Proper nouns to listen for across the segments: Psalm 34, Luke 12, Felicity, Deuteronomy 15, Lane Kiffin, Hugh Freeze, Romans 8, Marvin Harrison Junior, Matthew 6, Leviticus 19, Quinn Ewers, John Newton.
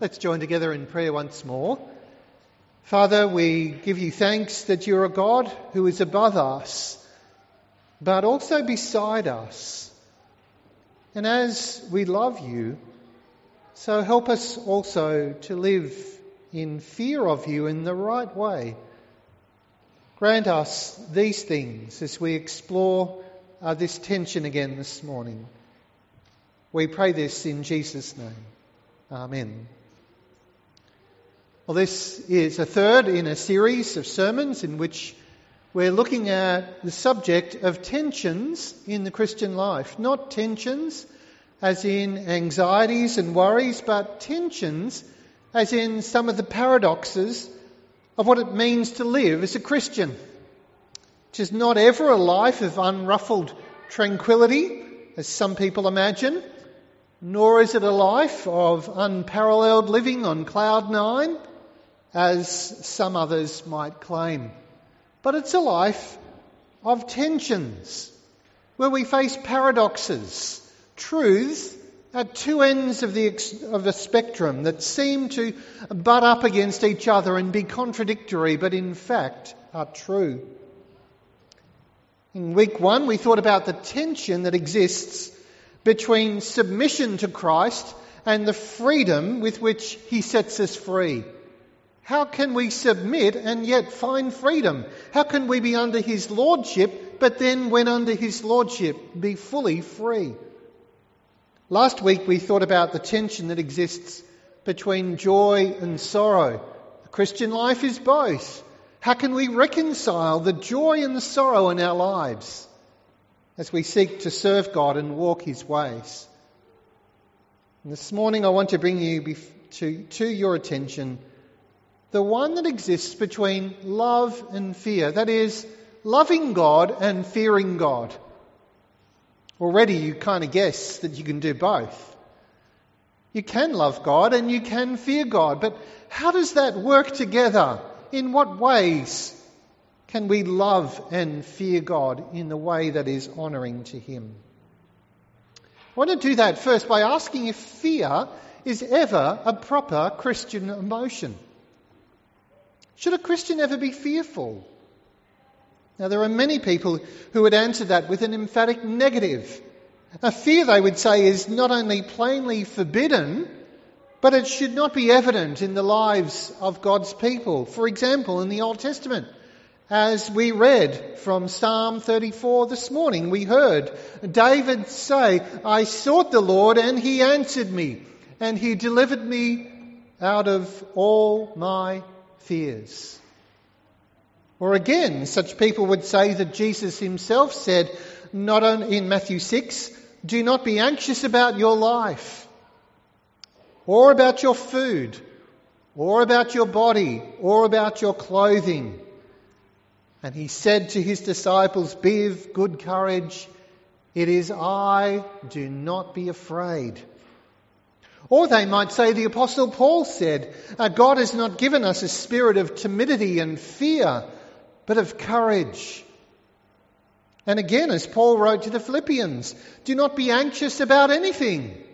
Let's join together in prayer once more. Father, we give you thanks that you're a God who is above us, but also beside us. And as we love you, so help us also to live in fear of you in the right way. Grant us these things as we explore this tension again this morning. We pray this in Jesus' name. Amen. Well, this is a third in a series of sermons in which we're looking at the subject of tensions in the Christian life. Not tensions as in anxieties and worries, but tensions as in some of the paradoxes of what it means to live as a Christian, which is not ever a life of unruffled tranquility, as some people imagine, nor is it a life of unparalleled living on cloud nine, as some others might claim. But it's a life of tensions, where we face paradoxes, truths at two ends of the spectrum that seem to butt up against each other and be contradictory, but in fact are true. In week one, we thought about the tension that exists between submission to Christ and the freedom with which he sets us free. How can we submit and yet find freedom? How can we be under his lordship, but then when under his lordship, be fully free? Last week we thought about the tension that exists between joy and sorrow. The Christian life is both. How can we reconcile the joy and the sorrow in our lives as we seek to serve God and walk his ways? And this morning I want to bring you to your attention the one that exists between love and fear, that is, loving God and fearing God. Already you kind of guess that you can do both. You can love God and you can fear God, but how does that work together? In what ways can we love and fear God in the way that is honouring to him? I want to do that first by asking if fear is ever a proper Christian emotion. Should a Christian ever be fearful? Now, there are many people who would answer that with an emphatic negative. A fear, they would say, is not only plainly forbidden, but it should not be evident in the lives of God's people. For example, in the Old Testament, as we read from Psalm 34 this morning, we heard David say, "I sought the Lord and he answered me, and he delivered me out of all my fears." Or again, such people would say that Jesus himself said, not only in Matthew 6, "Do not be anxious about your life, or about your food, or about your body, or about your clothing. And he said to his disciples, 'Be of good courage, it is I, do not be afraid.'" Or they might say the Apostle Paul said, "God has not given us a spirit of timidity and fear, but of courage." And again, as Paul wrote to the Philippians, "Do not be anxious about anything.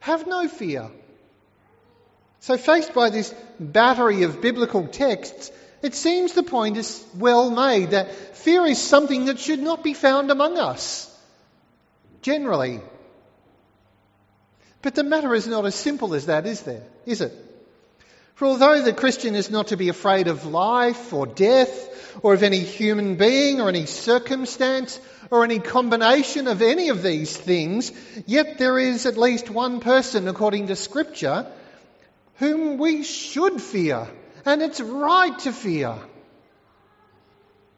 Have no fear." So faced by this battery of biblical texts, it seems the point is well made that fear is something that should not be found among us, generally. But the matter is not as simple as that, is there? Is it? For although the Christian is not to be afraid of life or death or of any human being or any circumstance or any combination of any of these things, yet there is at least one person, according to Scripture, whom we should fear, and it's right to fear.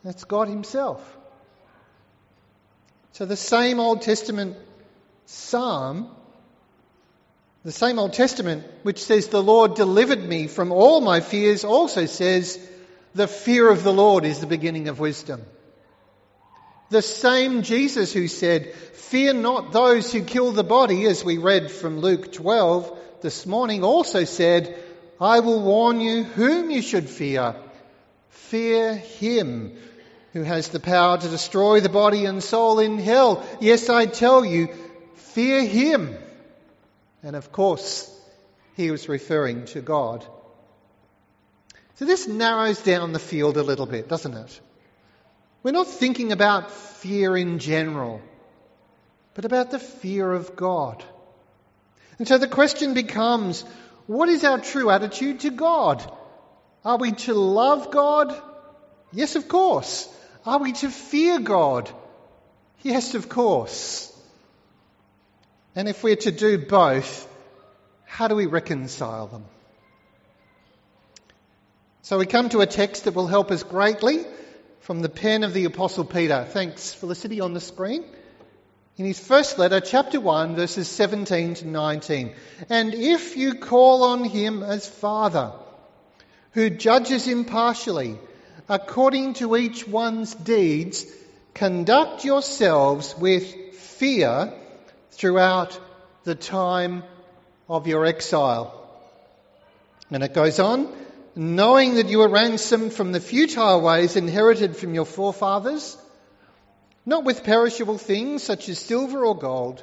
That's God himself. So the same Old Testament psalm, the same Old Testament which says, "The Lord delivered me from all my fears," also says, "The fear of the Lord is the beginning of wisdom." The same Jesus who said, "Fear not those who kill the body," as we read from Luke 12 this morning, also said, "I will warn you whom you should fear. Fear him who has the power to destroy the body and soul in hell. Yes, I tell you, fear him." And of course, he was referring to God. So this narrows down the field a little bit, doesn't it? We're not thinking about fear in general, but about the fear of God. And so the question becomes, what is our true attitude to God? Are we to love God? Yes, of course. Are we to fear God? Yes, of course. And if we're to do both, how do we reconcile them? So we come to a text that will help us greatly from the pen of the Apostle Peter. Thanks, Felicity, on the screen. In his first letter, chapter 1, verses 17 to 19. "And if you call on him as Father, who judges impartially, according to each one's deeds, conduct yourselves with fear throughout the time of your exile." And it goes on, "knowing that you were ransomed from the futile ways inherited from your forefathers, not with perishable things such as silver or gold,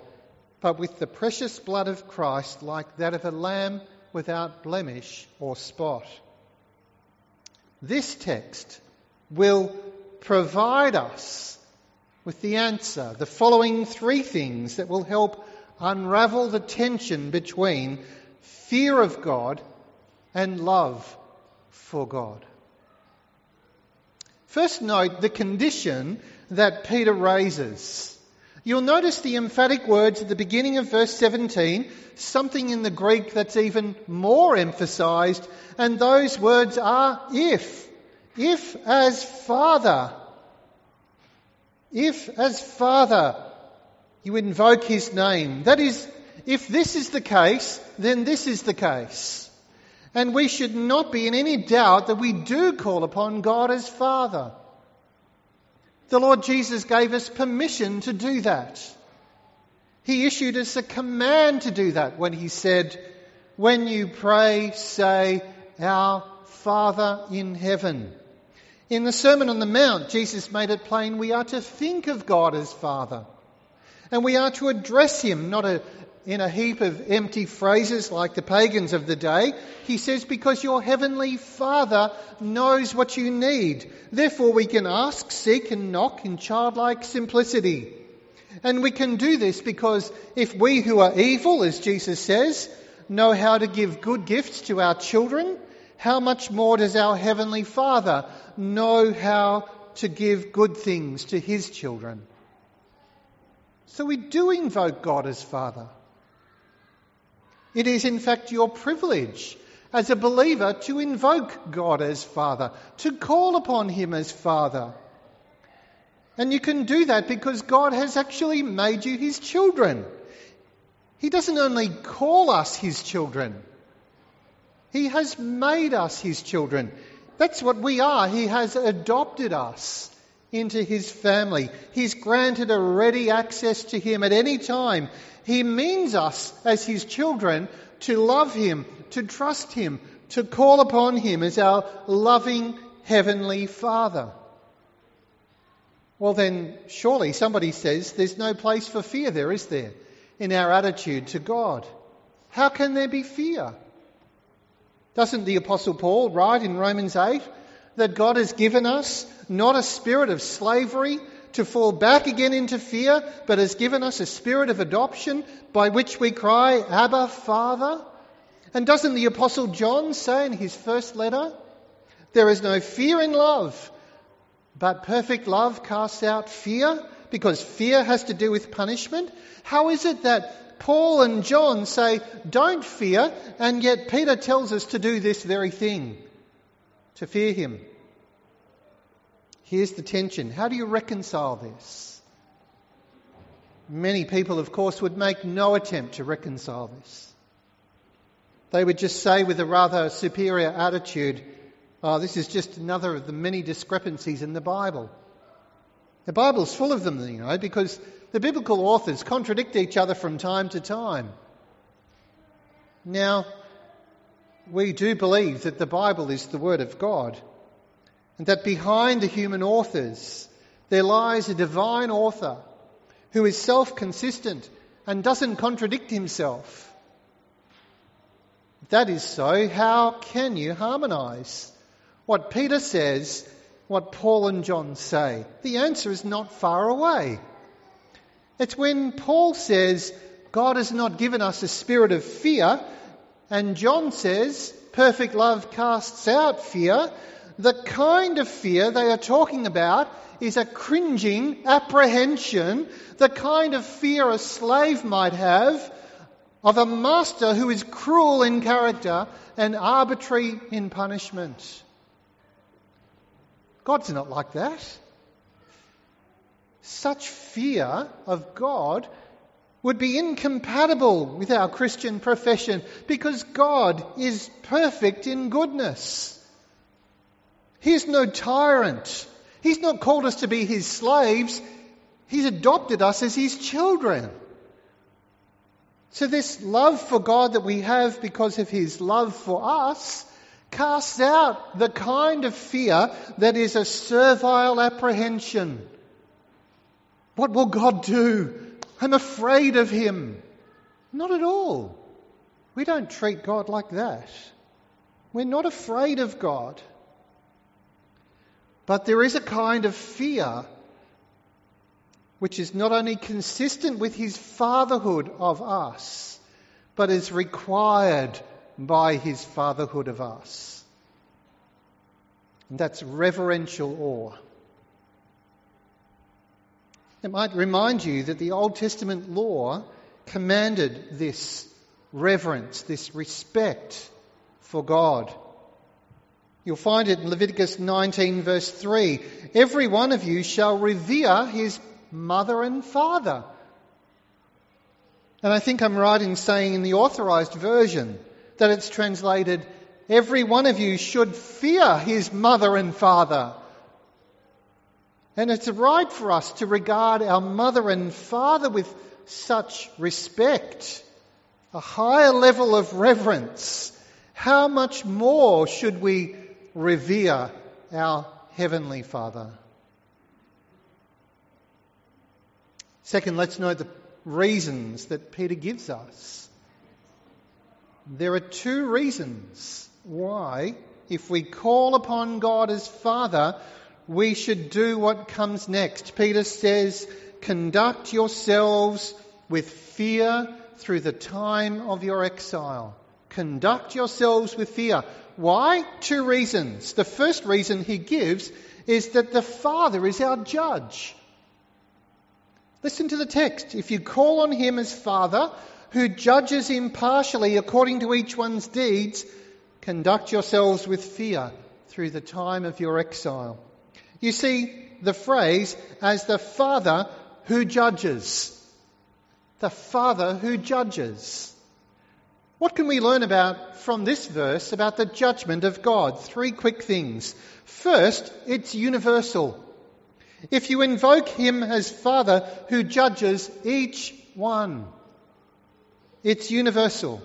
but with the precious blood of Christ, like that of a lamb without blemish or spot." This text will provide us with the answer, the following three things that will help unravel the tension between fear of God and love for God. First, note the condition that Peter raises. You'll notice the emphatic words at the beginning of verse 17, something in the Greek that's even more emphasised, and those words are if. If as Father. If as Father you invoke his name. That is, if this is the case, then this is the case. And we should not be in any doubt that we do call upon God as Father. The Lord Jesus gave us permission to do that. He issued us a command to do that when he said, "When you pray, say, Our Father in heaven." In the Sermon on the Mount, Jesus made it plain we are to think of God as Father. And we are to address him, not in a heap of empty phrases like the pagans of the day. He says, "Because your heavenly Father knows what you need. Therefore we can ask, seek and knock in childlike simplicity." And we can do this because if we who are evil, as Jesus says, know how to give good gifts to our children, how much more does our heavenly Father know how to give good things to his children? So we do invoke God as Father. It is, in fact, your privilege as a believer to invoke God as Father, to call upon him as Father. And you can do that because God has actually made you his children. He doesn't only call us his children. He has made us his children. That's what we are. He has adopted us into his family. He's granted a ready access to him at any time. He means us as his children to love him, to trust him, to call upon him as our loving heavenly Father. Well then, surely somebody says there's no place for fear there, is there, in our attitude to God? How can there be fear? Doesn't the Apostle Paul write in Romans 8 that God has given us not a spirit of slavery, to fall back again into fear, but has given us a spirit of adoption by which we cry, "Abba, Father"? And doesn't the Apostle John say in his first letter, "There is no fear in love, but perfect love casts out fear," because fear has to do with punishment? How is it that Paul and John say, "Don't fear," and yet Peter tells us to do this very thing, to fear him? Here's the tension. How do you reconcile this? Many people, of course, would make no attempt to reconcile this. They would just say with a rather superior attitude, "Oh, this is just another of the many discrepancies in the Bible." The Bible's full of them, you know, because the biblical authors contradict each other from time to time. Now, we do believe that the Bible is the Word of God, and that behind the human authors there lies a divine author who is self-consistent and doesn't contradict himself. If that is so, how can you harmonise what Peter says, what Paul and John say? The answer is not far away. It's when Paul says, God has not given us a spirit of fear, and John says, perfect love casts out fear. The kind of fear they are talking about is a cringing apprehension, the kind of fear a slave might have of a master who is cruel in character and arbitrary in punishment. God's not like that. Such fear of God would be incompatible with our Christian profession because God is perfect in goodness. He is no tyrant. He's not called us to be his slaves. He's adopted us as his children. So this love for God that we have because of his love for us casts out the kind of fear that is a servile apprehension. What will God do? I'm afraid of him. Not at all. We don't treat God like that. We're not afraid of God. But there is a kind of fear which is not only consistent with his fatherhood of us, but is required by his fatherhood of us. And that's reverential awe. It might remind you that the Old Testament law commanded this reverence, this respect for God. You'll find it in Leviticus 19 verse 3. Every one of you shall revere his mother and father. And I think I'm right in saying in the Authorised Version that it's translated, every one of you should fear his mother and father. And it's right for us to regard our mother and father with such respect, a higher level of reverence. How much more should we revere our Heavenly Father? Second, let's note the reasons that Peter gives us. There are two reasons why, if we call upon God as Father, we should do what comes next. Peter says, conduct yourselves with fear through the time of your exile. Conduct yourselves with fear. Why? Two reasons. The first reason he gives is that the Father is our judge. Listen to the text. If you call on him as Father, who judges impartially according to each one's deeds, conduct yourselves with fear through the time of your exile. You see the phrase, as the Father who judges. The Father who judges. What can we learn about from this verse about the judgment of God? Three quick things. First, it's universal. If you invoke him as Father who judges each one, it's universal.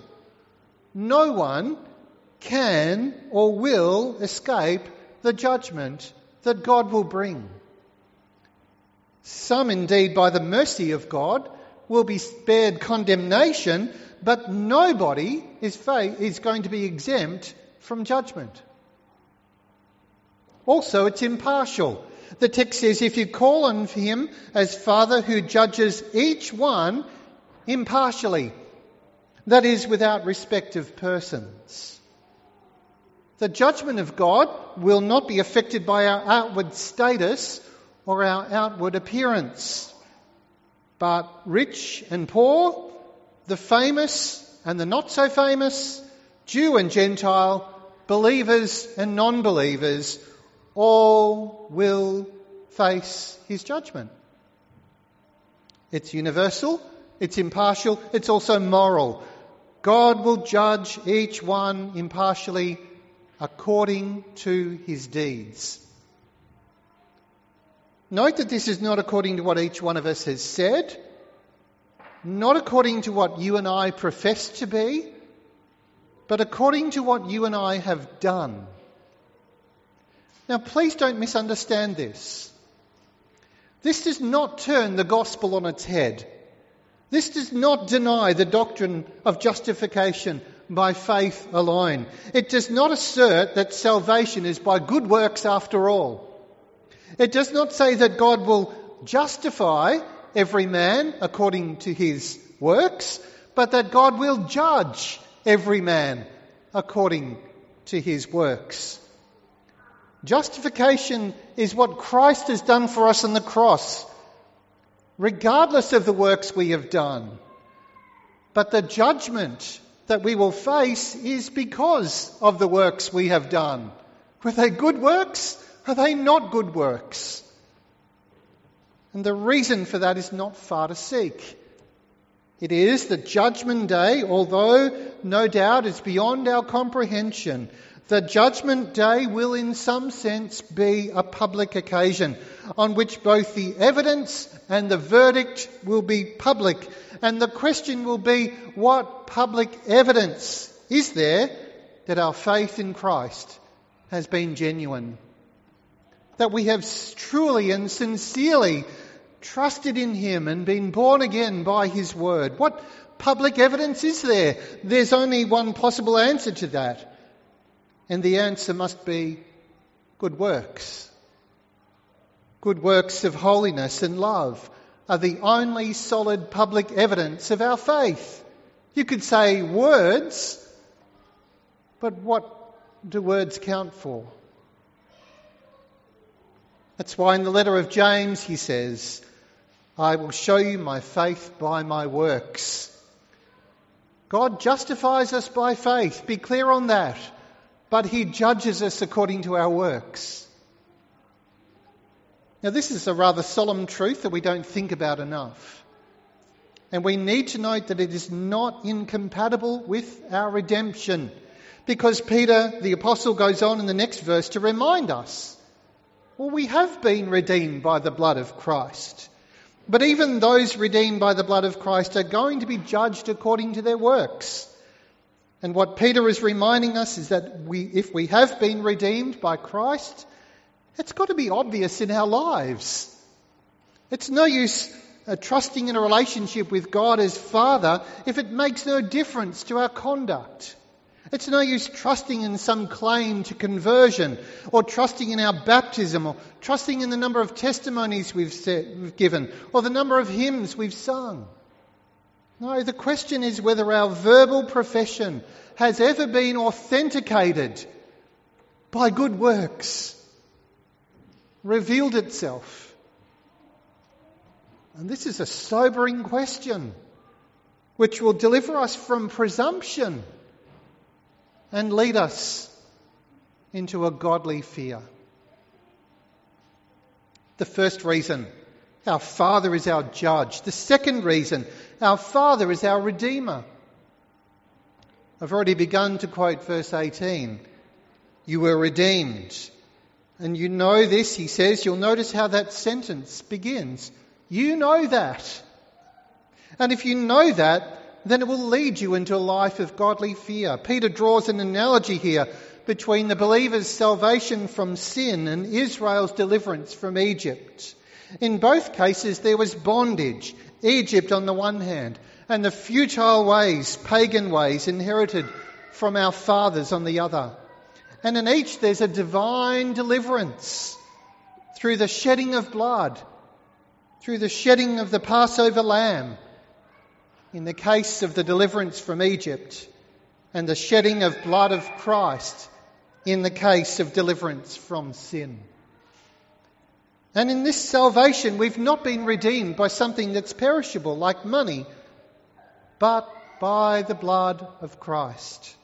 No one can or will escape the judgment that God will bring. Some, indeed, by the mercy of God, will be spared condemnation, but nobody is going to be exempt from judgment. Also, it's impartial. The text says, if you call on him as Father who judges each one impartially, that is, without respect of persons. The judgment of God will not be affected by our outward status or our outward appearance, but rich and poor, the famous and the not so famous, Jew and Gentile, believers and non-believers, all will face his judgment. It's universal, it's impartial, it's also moral. God will judge each one impartially according to his deeds. Note that this is not according to what each one of us has said, not according to what you and I profess to be, but according to what you and I have done. Now, please don't misunderstand this. This does not turn the gospel on its head. This does not deny the doctrine of justification by faith alone. It does not assert that salvation is by good works after all. It does not say that God will justify every man according to his works, but that God will judge every man according to his works. Justification is what Christ has done for us on the cross, regardless of the works we have done. But the judgment that we will face is because of the works we have done. Were they good works? Are they not good works? And the reason for that is not far to seek. It is that Judgment Day, although no doubt it's beyond our comprehension, the Judgment Day will in some sense be a public occasion on which both the evidence and the verdict will be public. And the question will be, what public evidence is there that our faith in Christ has been genuine? That we have truly and sincerely trusted in him and been born again by his word? What public evidence is there? There's only one possible answer to that. And the answer must be good works. Good works of holiness and love are the only solid public evidence of our faith. You could say words, but what do words count for? That's why in the letter of James he says, I will show you my faith by my works. God justifies us by faith, be clear on that. But he judges us according to our works. Now, this is a rather solemn truth that we don't think about enough. And we need to note that it is not incompatible with our redemption, because Peter, the apostle, goes on in the next verse to remind us, well, we have been redeemed by the blood of Christ. But even those redeemed by the blood of Christ are going to be judged according to their works. And what Peter is reminding us is that if we have been redeemed by Christ, it's got to be obvious in our lives. It's no use trusting in a relationship with God as Father if it makes no difference to our conduct. It's no use trusting in some claim to conversion or trusting in our baptism or trusting in the number of testimonies we've given or the number of hymns we've sung. No, the question is whether our verbal profession has ever been authenticated by good works, revealed itself. And this is a sobering question, which will deliver us from presumption and lead us into a godly fear. The first reason, our Father is our judge. The second reason, our Father is our Redeemer. I've already begun to quote verse 18. You were redeemed. And you know this, he says. You'll notice how that sentence begins. You know that. And if you know that, then it will lead you into a life of godly fear. Peter draws an analogy here between the believer's salvation from sin and Israel's deliverance from Egypt. In both cases, there was bondage, Egypt on the one hand, and the futile ways, pagan ways, inherited from our fathers on the other. And in each, there's a divine deliverance through the shedding of blood, through the shedding of the Passover lamb. In the case of the deliverance from Egypt, and the shedding of blood of Christ, in the case of deliverance from sin. And in this salvation, we've not been redeemed by something that's perishable, like money, but by the blood of Christ.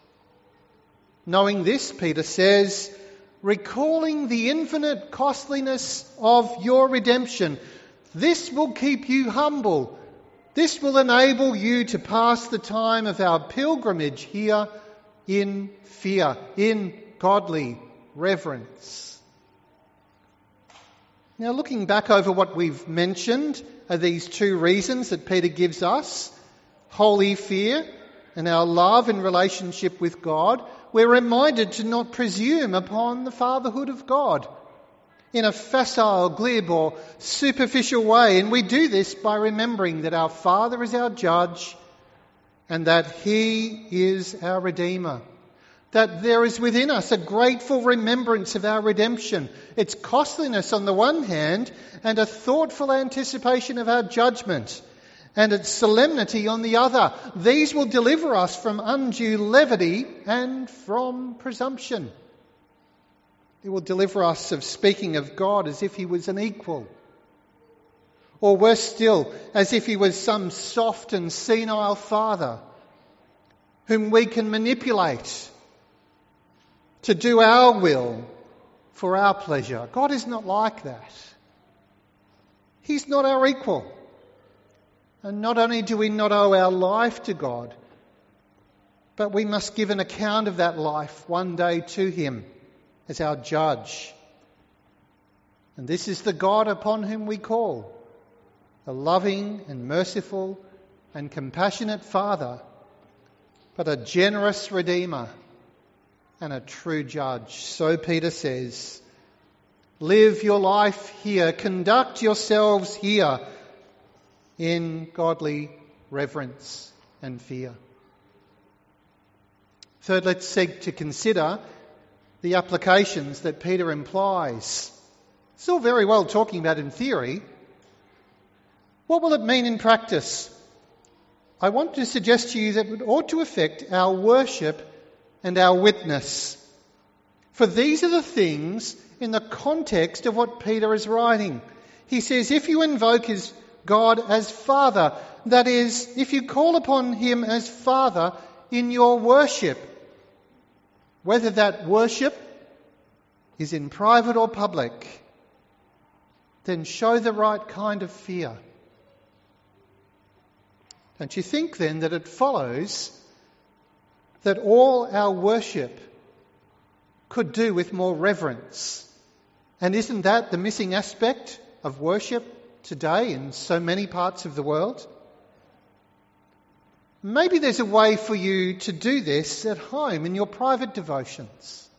Knowing this, Peter says, recalling the infinite costliness of your redemption, this will keep you humble. This will enable you to pass the time of our pilgrimage here in fear, in godly reverence. Now, looking back over what we've mentioned are these two reasons that Peter gives us, holy fear and our love and relationship with God, we're reminded to not presume upon the fatherhood of God in a facile, glib or superficial way. And we do this by remembering that our Father is our judge and that he is our Redeemer. That there is within us a grateful remembrance of our redemption, its costliness on the one hand, and a thoughtful anticipation of our judgment, and its solemnity on the other. These will deliver us from undue levity and from presumption. It will deliver us of speaking of God as if he was an equal, or worse still, as if he was some soft and senile father whom we can manipulate to do our will for our pleasure. God is not like that. He's not our equal. And not only do we not owe our life to God, but we must give an account of that life one day to him as our judge. And this is the God upon whom we call, a loving and merciful and compassionate Father, but a generous Redeemer and a true judge. So Peter says, live your life here, conduct yourselves here in godly reverence and fear. Third, let's seek to consider the applications that Peter implies. It's all very well talking about in theory. What will it mean in practice? I want to suggest to you that it ought to affect our worship and our witness. For these are the things in the context of what Peter is writing. He says, if you invoke his God as Father, that is, if you call upon him as Father in your worship, whether that worship is in private or public, then show the right kind of fear. Don't you think then that it follows that all our worship could do with more reverence? And isn't that the missing aspect of worship today in so many parts of the world? Maybe there's a way for you to do this at home in your private devotions,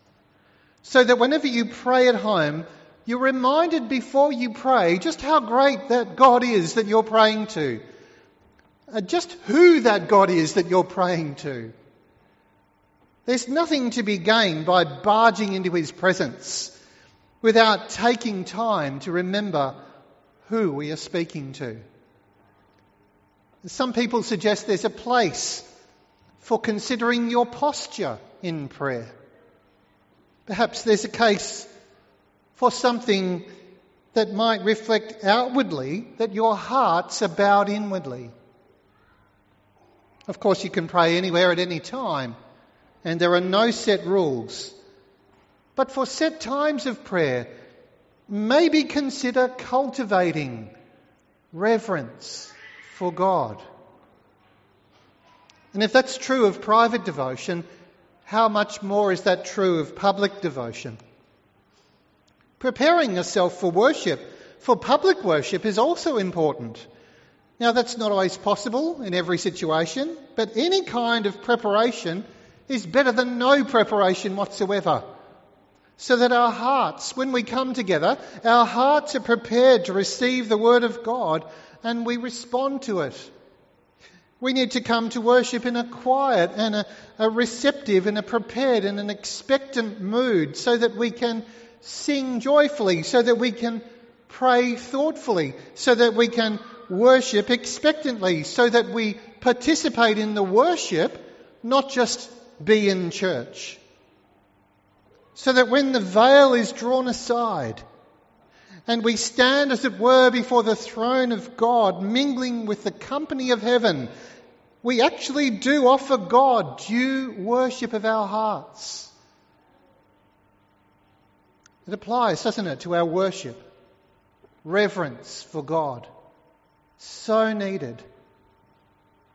so that whenever you pray at home, you're reminded before you pray just how great that God is that you're praying to, just who that God is that you're praying to. There's nothing to be gained by barging into his presence without taking time to remember who we are speaking to. Some people suggest there's a place for considering your posture in prayer. Perhaps there's a case for something that might reflect outwardly that your heart's about inwardly. Of course, you can pray anywhere at any time, and there are no set rules. But for set times of prayer, maybe consider cultivating reverence for God. And if that's true of private devotion, how much more is that true of public devotion? Preparing yourself for worship, for public worship, is also important. Now, that's not always possible in every situation, but any kind of preparation is better than no preparation whatsoever. So that our hearts, when we come together, our hearts are prepared to receive the word of God and we respond to it. We need to come to worship in a quiet and a receptive and a prepared and an expectant mood, so that we can sing joyfully, so that we can pray thoughtfully, so that we can worship expectantly, so that we participate in the worship, not just be in church. So that when the veil is drawn aside and we stand, as it were, before the throne of God, mingling with the company of heaven, we actually do offer God due worship of our hearts. It applies, doesn't it, to our worship? Reverence for God. So needed.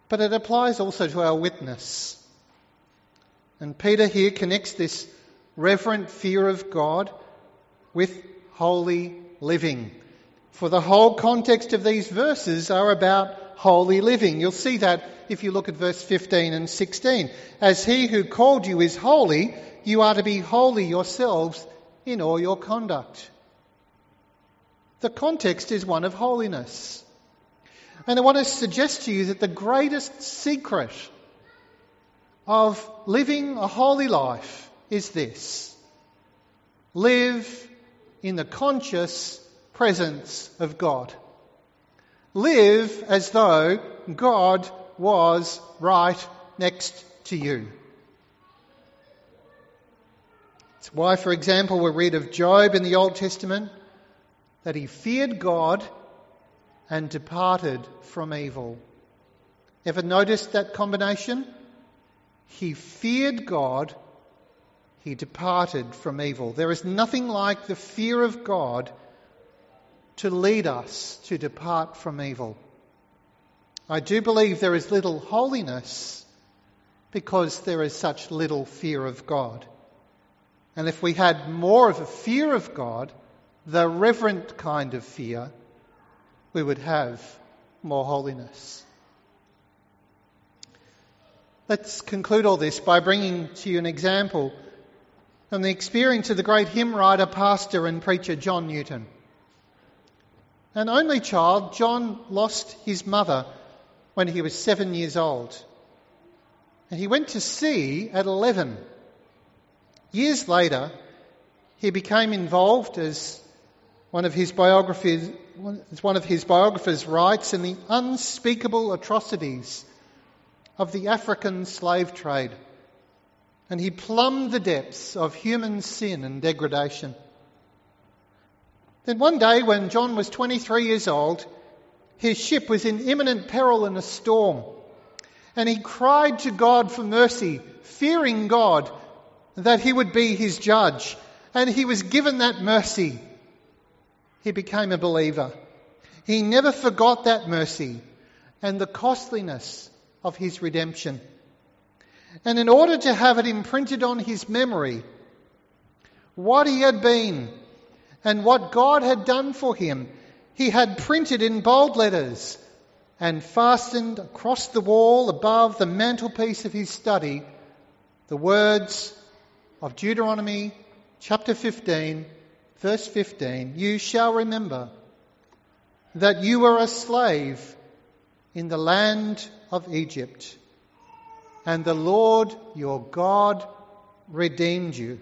But it applies also to our witness. And Peter here connects this reverent fear of God with holy living. For the whole context of these verses are about holy living. You'll see that if you look at verse 15 and 16. As he who called you is holy, you are to be holy yourselves in all your conduct. The context is one of holiness. And I want to suggest to you that the greatest secret of living a holy life is this: live in the conscious presence of God. Live as though God was right next to you. It's why, for example, we read of Job in the Old Testament that he feared God and departed from evil. Ever noticed that combination? He feared God, he departed from evil. There is nothing like the fear of God to lead us to depart from evil. I do believe there is little holiness because there is such little fear of God. And if we had more of a fear of God, the reverent kind of fear, we would have more holiness. Let's conclude all this by bringing to you an example from the experience of the great hymn writer, pastor and preacher John Newton. An only child, John lost his mother when he was 7 years old. And he went to sea at 11. Years later, he became involved, as one of his biographers writes, in the unspeakable atrocities of the African slave trade, and he plumbed the depths of human sin and degradation. Then one day when John was 23 years old, his ship was in imminent peril in a storm, and he cried to God for mercy, fearing God that he would be his judge, and he was given that mercy. He became a believer. He never forgot that mercy and the costliness of his redemption. And in order to have it imprinted on his memory, what he had been and what God had done for him, he had printed in bold letters and fastened across the wall above the mantelpiece of his study the words of Deuteronomy chapter 15, verse 15, "You shall remember that you were a slave in the land of Egypt, and the Lord your God redeemed you."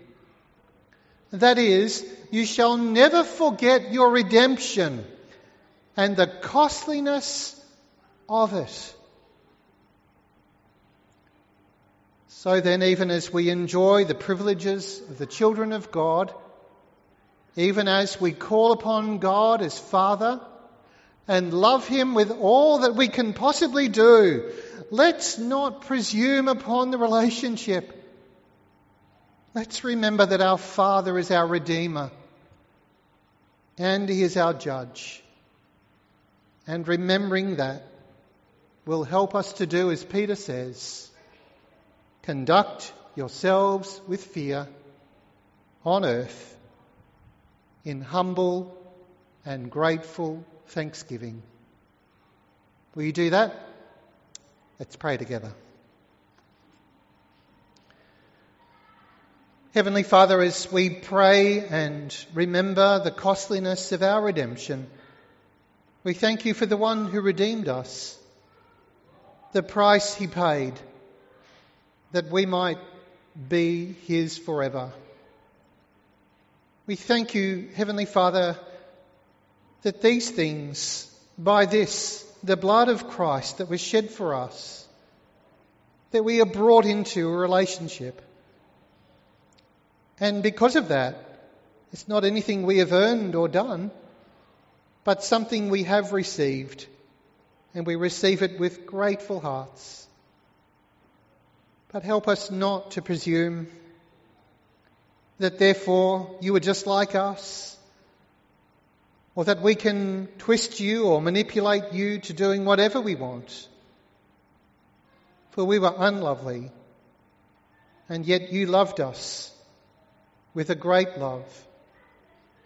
That is, you shall never forget your redemption and the costliness of it. So then, even as we enjoy the privileges of the children of God, even as we call upon God as Father and love him with all that we can possibly do, let's not presume upon the relationship. Let's remember that our Father is our Redeemer and he is our Judge. And remembering that will help us to do as Peter says: conduct yourselves with fear on earth in humble and grateful thanksgiving. Will you do that? Let's pray together. Heavenly Father, as we pray and remember the costliness of our redemption, we thank you for the one who redeemed us, the price he paid, that we might be his forever. We thank you, Heavenly Father, that these things, by this, the blood of Christ that was shed for us, that we are brought into a relationship. And because of that, it's not anything we have earned or done, but something we have received, and we receive it with grateful hearts. But help us not to presume that therefore you are just like us, or that we can twist you or manipulate you to doing whatever we want. For we were unlovely, and yet you loved us with a great love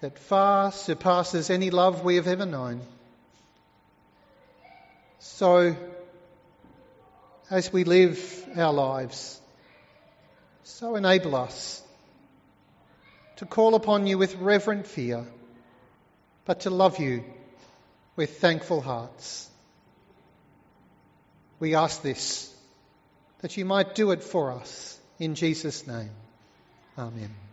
that far surpasses any love we have ever known. So, as we live our lives, so enable us to call upon you with reverent fear, but to love you with thankful hearts. We ask this that you might do it for us. In Jesus' name, amen.